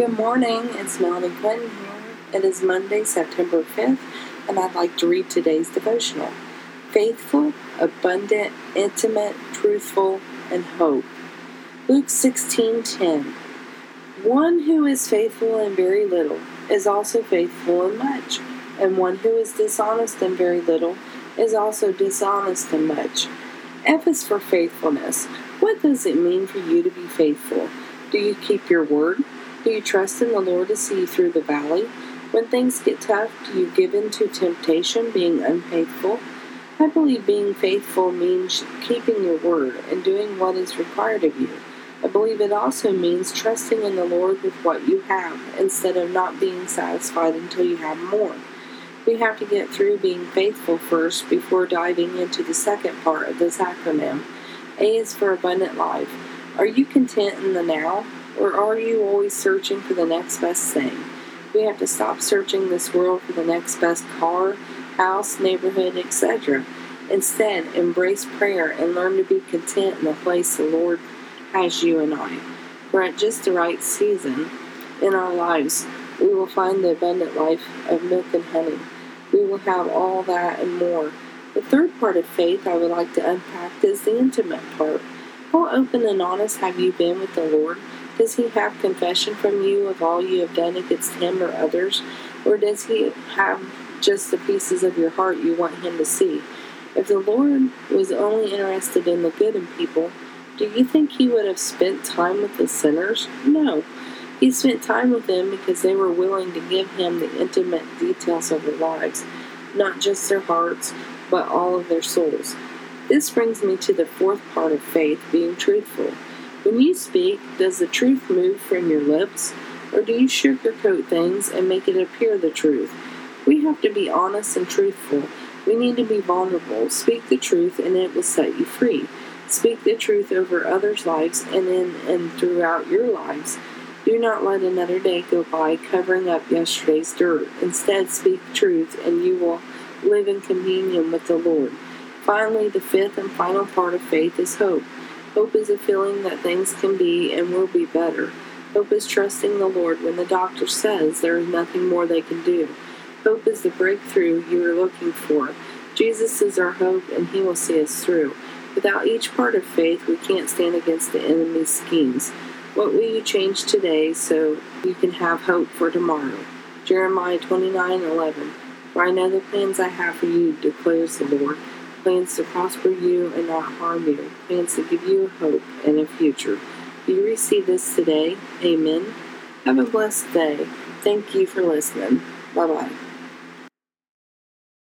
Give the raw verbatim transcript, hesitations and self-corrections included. Good morning, it's Melanie Quinn here. It is Monday, September fifth, and I'd like to read today's devotional. Faithful, abundant, intimate, truthful, and hope. Luke sixteen ten. One who is faithful in very little is also faithful in much, and one who is dishonest in very little is also dishonest in much. F is for faithfulness. What does it mean for you to be faithful? Do you keep your word? Do you trust in the Lord to see you through the valley? When things get tough, do you give in to temptation, being unfaithful? I believe being faithful means keeping your word and doing what is required of you. I believe it also means trusting in the Lord with what you have, instead of not being satisfied until you have more. We have to get through being faithful first before diving into the second part of this acronym. A is for abundant life. Are you content in the now? Or are you always searching for the next best thing? We have to stop searching this world for the next best car, house, neighborhood, et cetera. Instead, embrace prayer and learn to be content in the place the Lord has you and I. We're at just the right season in our lives. We will find the abundant life of milk and honey. We will have all that and more. The third part of faith I would like to unpack is the intimate part. How open and honest have you been with the Lord? Does he have confession from you of all you have done against him or others? Or does he have just the pieces of your heart you want him to see? If the Lord was only interested in the good in people, do you think he would have spent time with the sinners? No. He spent time with them because they were willing to give him the intimate details of their lives, not just their hearts, but all of their souls. This brings me to the fourth part of faith, being truthful. When you speak, does the truth move from your lips, or do you sugarcoat things and make it appear the truth? We have to be honest and truthful. We need to be vulnerable. Speak the truth, and it will set you free. Speak the truth over others' lives and in and throughout your lives. Do not let another day go by covering up yesterday's dirt. Instead, speak truth, and you will live in communion with the Lord. Finally, the fifth and final part of faith is hope. Hope is a feeling that things can be and will be better. Hope is trusting the Lord when the doctor says there is nothing more they can do. Hope is the breakthrough you are looking for. Jesus is our hope, and he will see us through. Without each part of faith, we can't stand against the enemy's schemes. What will you change today so you can have hope for tomorrow? Jeremiah twenty-nine eleven. For I know the plans I have for you, declares the Lord. Plans to prosper you and not harm you. Plans to give you hope and a future. Do you receive this today? Amen. Have a blessed day. Thank you for listening. Bye-bye.